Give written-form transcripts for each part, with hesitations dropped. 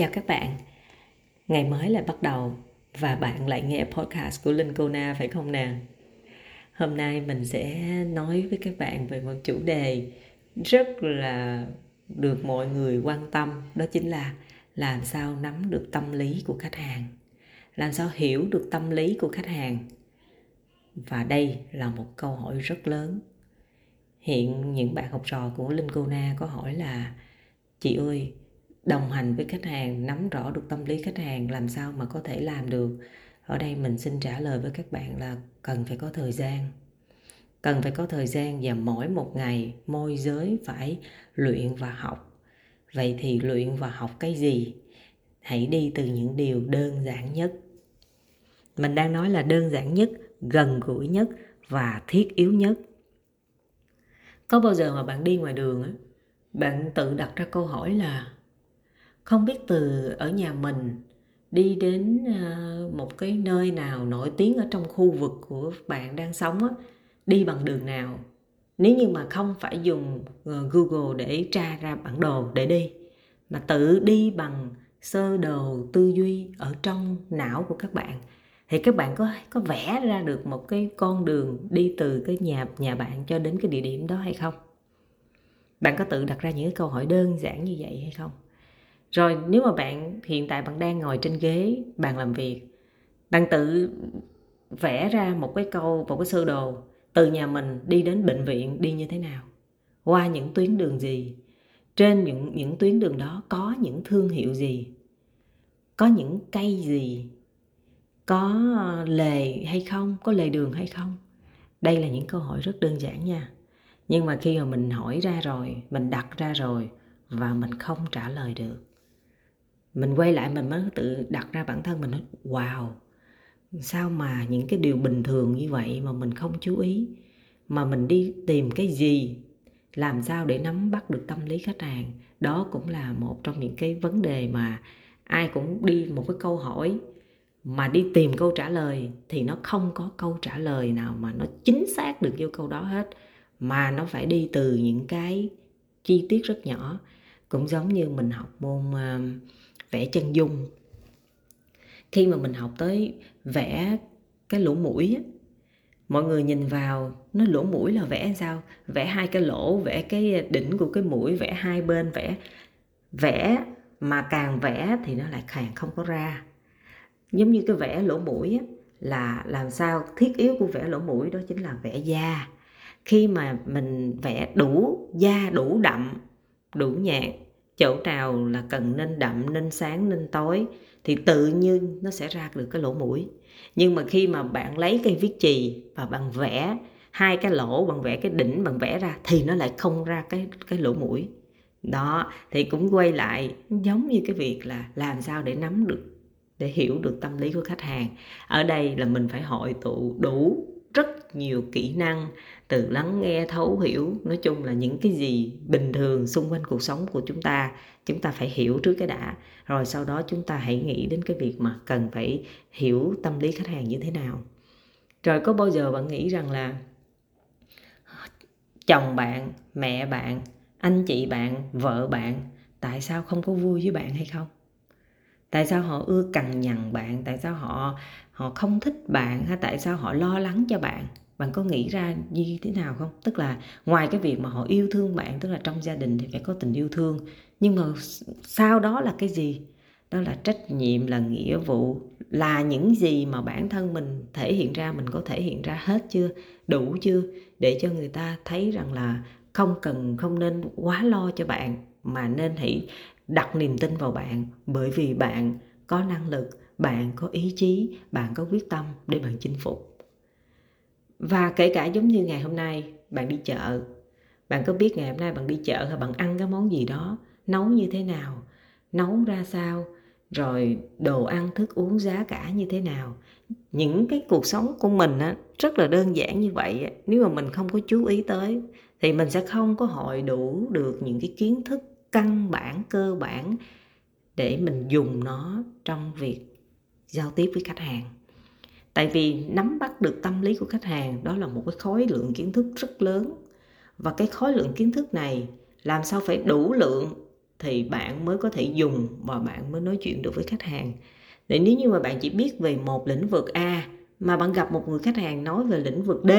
Chào các bạn, ngày mới lại bắt đầu và bạn lại nghe podcast của Linh Kona phải không nè? Hôm nay mình sẽ nói với các bạn về một chủ đề rất là được mọi người quan tâm, đó chính là làm sao nắm được tâm lý của khách hàng, làm sao hiểu được tâm lý của khách hàng. Và đây là một câu hỏi rất lớn. Hiện những bạn học trò của Linh Kona có hỏi là: chị ơi, đồng hành với khách hàng, nắm rõ được tâm lý khách hàng, làm sao mà có thể làm được? Ở đây mình xin trả lời với các bạn là cần phải có thời gian. Cần phải có thời gian và mỗi một ngày môi giới phải luyện và học. Vậy thì luyện và học cái gì? Hãy đi từ những điều đơn giản nhất. Mình đang nói là đơn giản nhất, gần gũi nhất và thiết yếu nhất. Có bao giờ mà bạn đi ngoài đường, bạn tự đặt ra câu hỏi là không biết từ ở nhà mình đi đến một cái nơi nào nổi tiếng ở trong khu vực của bạn đang sống, đi bằng đường nào? Nếu như mà không phải dùng Google để tra ra bản đồ để đi, mà tự đi bằng sơ đồ tư duy ở trong não của các bạn, thì các bạn có vẽ ra được một cái con đường đi từ cái nhà bạn cho đến cái địa điểm đó hay không? Bạn có tự đặt ra những cái câu hỏi đơn giản như vậy hay không? Rồi nếu mà bạn hiện tại bạn đang ngồi trên ghế bàn làm việc, bạn tự vẽ ra một cái sơ đồ từ nhà mình đi đến bệnh viện đi như thế nào, qua những tuyến đường gì, trên những tuyến đường đó có những thương hiệu gì, có những cây gì, có lề hay không, có lề đường hay không. Đây là những câu hỏi rất đơn giản nha. Nhưng mà khi mà mình hỏi ra rồi, mình đặt ra rồi và mình không trả lời được, mình quay lại mình mới tự đặt ra bản thân mình, nói wow, sao mà những cái điều bình thường như vậy mà mình không chú ý, mà mình đi tìm cái gì, làm sao để nắm bắt được tâm lý khách hàng. Đó cũng là một trong những cái vấn đề mà ai cũng đi một cái câu hỏi mà đi tìm câu trả lời thì nó không có câu trả lời nào mà nó chính xác được vô câu đó hết, mà nó phải đi từ những cái chi tiết rất nhỏ. Cũng giống như mình học môn vẽ chân dung. Khi mà mình học tới vẽ cái lỗ mũi, mọi người nhìn vào, nó lỗ mũi là vẽ sao? Vẽ hai cái lỗ, vẽ cái đỉnh của cái mũi, vẽ hai bên, vẽ mà càng vẽ thì nó lại càng không có ra. Giống như cái vẽ lỗ mũi là làm sao, thiết yếu của vẽ lỗ mũi đó chính là vẽ da. Khi mà mình vẽ đủ da, đủ đậm, đủ nhạt, chỗ nào là cần nên đậm, nên sáng, nên tối, thì tự nhiên nó sẽ ra được cái lỗ mũi. Nhưng mà khi mà bạn lấy cây viết chì và bạn vẽ hai cái lỗ, bạn vẽ cái đỉnh, bạn vẽ ra, thì nó lại không ra cái lỗ mũi. Đó, thì cũng quay lại giống như cái việc là làm sao để nắm được, để hiểu được tâm lý của khách hàng. Ở đây là mình phải hội tụ đủ rất nhiều kỹ năng, từ lắng nghe, thấu hiểu, nói chung là những cái gì bình thường xung quanh cuộc sống của chúng ta phải hiểu trước cái đã, rồi sau đó chúng ta hãy nghĩ đến cái việc mà cần phải hiểu tâm lý khách hàng như thế nào. Rồi có bao giờ bạn nghĩ rằng là chồng bạn, mẹ bạn, anh chị bạn, vợ bạn tại sao không có vui với bạn hay không? Tại sao họ ưa cằn nhằn bạn? Tại sao họ không thích bạn? Hay tại sao họ lo lắng cho bạn? Bạn có nghĩ ra như thế nào không? Tức là ngoài cái việc mà họ yêu thương bạn, tức là trong gia đình thì phải có tình yêu thương, nhưng mà sau đó là cái gì? Đó là trách nhiệm, là nghĩa vụ, là những gì mà bản thân mình thể hiện ra. Mình có thể hiện ra hết chưa? Đủ chưa? Để cho người ta thấy rằng là không nên quá lo cho bạn, mà nên hãy đặt niềm tin vào bạn, bởi vì bạn có năng lực, bạn có ý chí, bạn có quyết tâm để bạn chinh phục. Và kể cả giống như ngày hôm nay bạn đi chợ, bạn có biết ngày hôm nay bạn đi chợ hay bạn ăn cái món gì đó, nấu như thế nào, nấu ra sao, rồi đồ ăn, thức uống, giá cả như thế nào. Những cái cuộc sống của mình rất là đơn giản như vậy, nếu mà mình không có chú ý tới thì mình sẽ không có hội đủ được những cái kiến thức căn bản, cơ bản để mình dùng nó trong việc giao tiếp với khách hàng. Tại vì nắm bắt được tâm lý của khách hàng, đó là một cái khối lượng kiến thức rất lớn. Và cái khối lượng kiến thức này làm sao phải đủ lượng thì bạn mới có thể dùng và bạn mới nói chuyện được với khách hàng. Để nếu như mà bạn chỉ biết về một lĩnh vực A mà bạn gặp một người khách hàng nói về lĩnh vực D,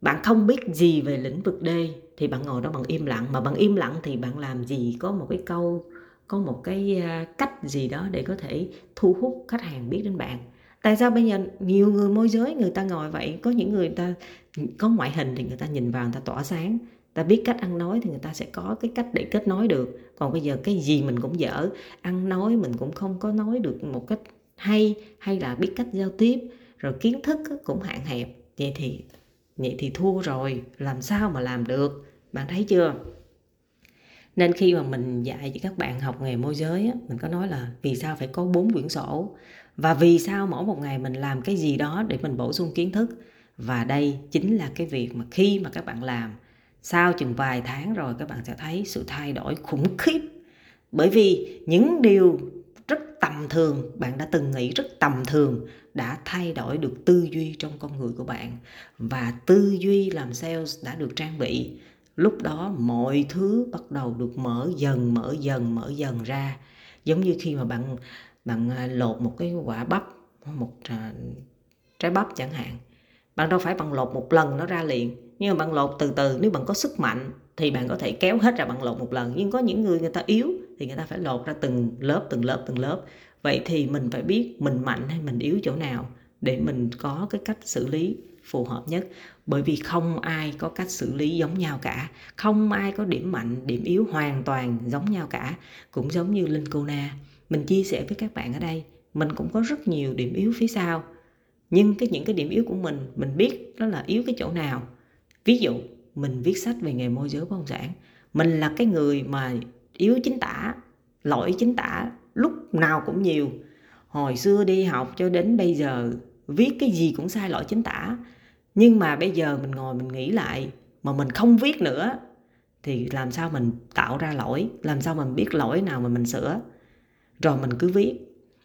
bạn không biết gì về lĩnh vực D, thì bạn ngồi đó bạn im lặng. Mà bạn im lặng thì bạn làm gì có một cái câu, có một cái cách gì đó để có thể thu hút khách hàng biết đến bạn. Tại sao bây giờ nhiều người môi giới người ta ngồi vậy? Có những người ta có ngoại hình thì người ta nhìn vào người ta tỏa sáng, ta biết cách ăn nói thì người ta sẽ có cái cách để kết nối được. Còn bây giờ cái gì mình cũng dở, ăn nói mình cũng không có nói được một cách hay, hay là biết cách giao tiếp, rồi kiến thức cũng hạn hẹp, vậy thì thua rồi, làm sao mà làm được. Bạn thấy chưa? Nên khi mà mình dạy cho các bạn học nghề môi giới, mình có nói là vì sao phải có 4 quyển sổ, và vì sao mỗi một ngày mình làm cái gì đó để mình bổ sung kiến thức. Và đây chính là cái việc mà khi mà các bạn làm, sau chừng vài tháng rồi các bạn sẽ thấy sự thay đổi khủng khiếp. Bởi vì những điều rất tầm thường, bạn đã từng nghĩ rất tầm thường, đã thay đổi được tư duy trong con người của bạn. Và tư duy làm sales đã được trang bị. Lúc đó mọi thứ bắt đầu được mở dần ra. Giống như khi mà bạn lột một cái quả bắp, một trái bắp chẳng hạn. Bạn đâu phải bạn lột một lần nó ra liền. Nhưng mà bạn lột từ từ, nếu bạn có sức mạnh thì bạn có thể kéo hết ra bạn lột một lần. Nhưng có những người người ta yếu thì người ta phải lột ra từng lớp. Vậy thì mình phải biết mình mạnh hay mình yếu chỗ nào để mình có cái cách xử lý phù hợp nhất. Bởi vì không ai có cách xử lý giống nhau cả. Không ai có điểm mạnh, điểm yếu hoàn toàn giống nhau cả. Cũng giống như Linh Kona, mình chia sẻ với các bạn ở đây, mình cũng có rất nhiều điểm yếu phía sau. Nhưng những cái điểm yếu của mình biết đó là yếu cái chỗ nào. Ví dụ, mình viết sách về nghề môi giới bất động sản. Mình là cái người mà yếu chính tả, lỗi chính tả lúc nào cũng nhiều. Hồi xưa đi học cho đến bây giờ, viết cái gì cũng sai lỗi chính tả. Nhưng mà bây giờ mình ngồi mình nghĩ lại, mà mình không viết nữa, thì làm sao mình tạo ra lỗi, làm sao mình biết lỗi nào mà mình sửa. Rồi mình cứ viết.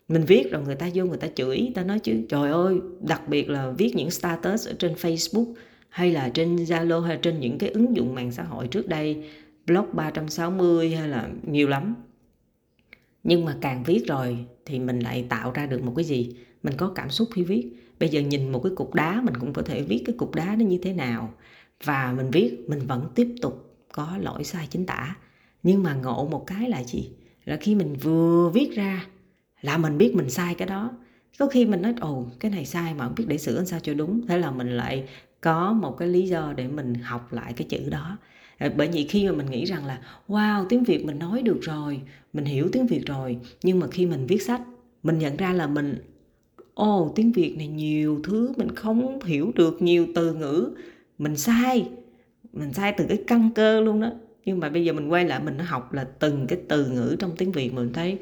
Mình viết rồi người ta vô người ta chửi, người ta nói chứ trời ơi, đặc biệt là viết những status ở trên Facebook, hay là trên Zalo, hay trên những cái ứng dụng mạng xã hội trước đây, blog 360 hay là nhiều lắm. Nhưng mà càng viết rồi thì mình lại tạo ra được một cái gì, mình có cảm xúc khi viết. Bây giờ nhìn một cái cục đá, mình cũng có thể viết cái cục đá nó như thế nào. Và mình viết, mình vẫn tiếp tục có lỗi sai chính tả. Nhưng mà ngộ một cái là gì? Là khi mình vừa viết ra là mình biết mình sai cái đó. Có khi mình nói ồ, cái này sai mà không biết để sửa làm sao cho đúng. Thế là mình lại có một cái lý do để mình học lại cái chữ đó. Bởi vì khi mà mình nghĩ rằng là wow, tiếng Việt mình nói được rồi, mình hiểu tiếng Việt rồi. Nhưng mà khi mình viết sách, mình nhận ra là mình tiếng Việt này nhiều thứ mình không hiểu được, nhiều từ ngữ mình sai từ cái căn cơ luôn đó. Nhưng mà bây giờ mình quay lại mình học là từng cái từ ngữ trong tiếng Việt, mình thấy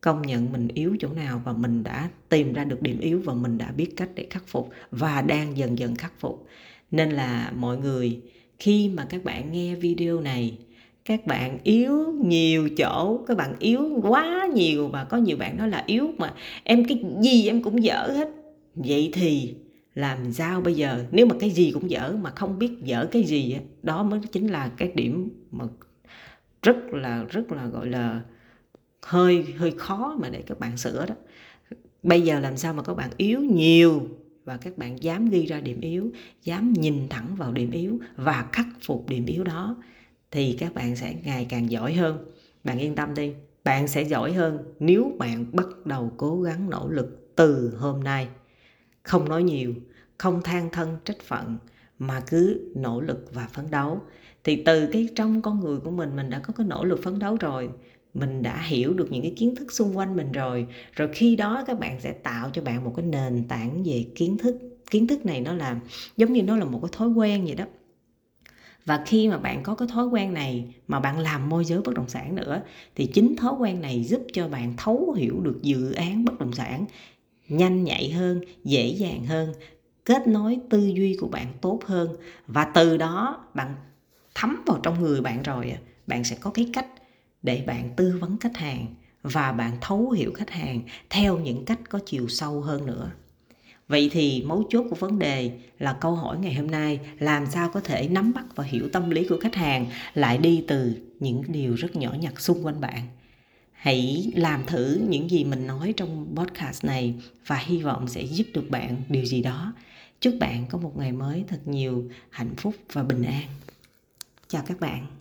công nhận mình yếu chỗ nào và mình đã tìm ra được điểm yếu và mình đã biết cách để khắc phục và đang dần dần khắc phục. Nên là mọi người, khi mà các bạn nghe video này, các bạn yếu nhiều chỗ, các bạn yếu quá nhiều và có nhiều bạn nói là yếu mà em cái gì em cũng dở hết. Vậy thì làm sao bây giờ? Nếu mà cái gì cũng dở mà không biết dở cái gì, đó mới chính là cái điểm mà rất là gọi là hơi khó mà để các bạn sửa đó. Bây giờ làm sao mà các bạn yếu nhiều và các bạn dám ghi ra điểm yếu, dám nhìn thẳng vào điểm yếu và khắc phục điểm yếu đó, thì các bạn sẽ ngày càng giỏi hơn. Bạn yên tâm đi, bạn sẽ giỏi hơn nếu bạn bắt đầu cố gắng nỗ lực từ hôm nay. Không nói nhiều, không than thân trách phận, mà cứ nỗ lực và phấn đấu. Thì từ cái trong con người của mình đã có cái nỗ lực phấn đấu rồi, mình đã hiểu được những cái kiến thức xung quanh mình rồi. Rồi khi đó các bạn sẽ tạo cho bạn một cái nền tảng về kiến thức. Kiến thức này nó là giống như nó là một cái thói quen vậy đó. Và khi mà bạn có cái thói quen này mà bạn làm môi giới bất động sản nữa, thì chính thói quen này giúp cho bạn thấu hiểu được dự án bất động sản nhanh nhạy hơn, dễ dàng hơn, kết nối tư duy của bạn tốt hơn. Và từ đó bạn thấm vào trong người bạn rồi, bạn sẽ có cái cách để bạn tư vấn khách hàng và bạn thấu hiểu khách hàng theo những cách có chiều sâu hơn nữa. Vậy thì mấu chốt của vấn đề là câu hỏi ngày hôm nay, làm sao có thể nắm bắt và hiểu tâm lý của khách hàng lại đi từ những điều rất nhỏ nhặt xung quanh bạn. Hãy làm thử những gì mình nói trong podcast này và hy vọng sẽ giúp được bạn điều gì đó. Chúc bạn có một ngày mới thật nhiều hạnh phúc và bình an. Chào các bạn.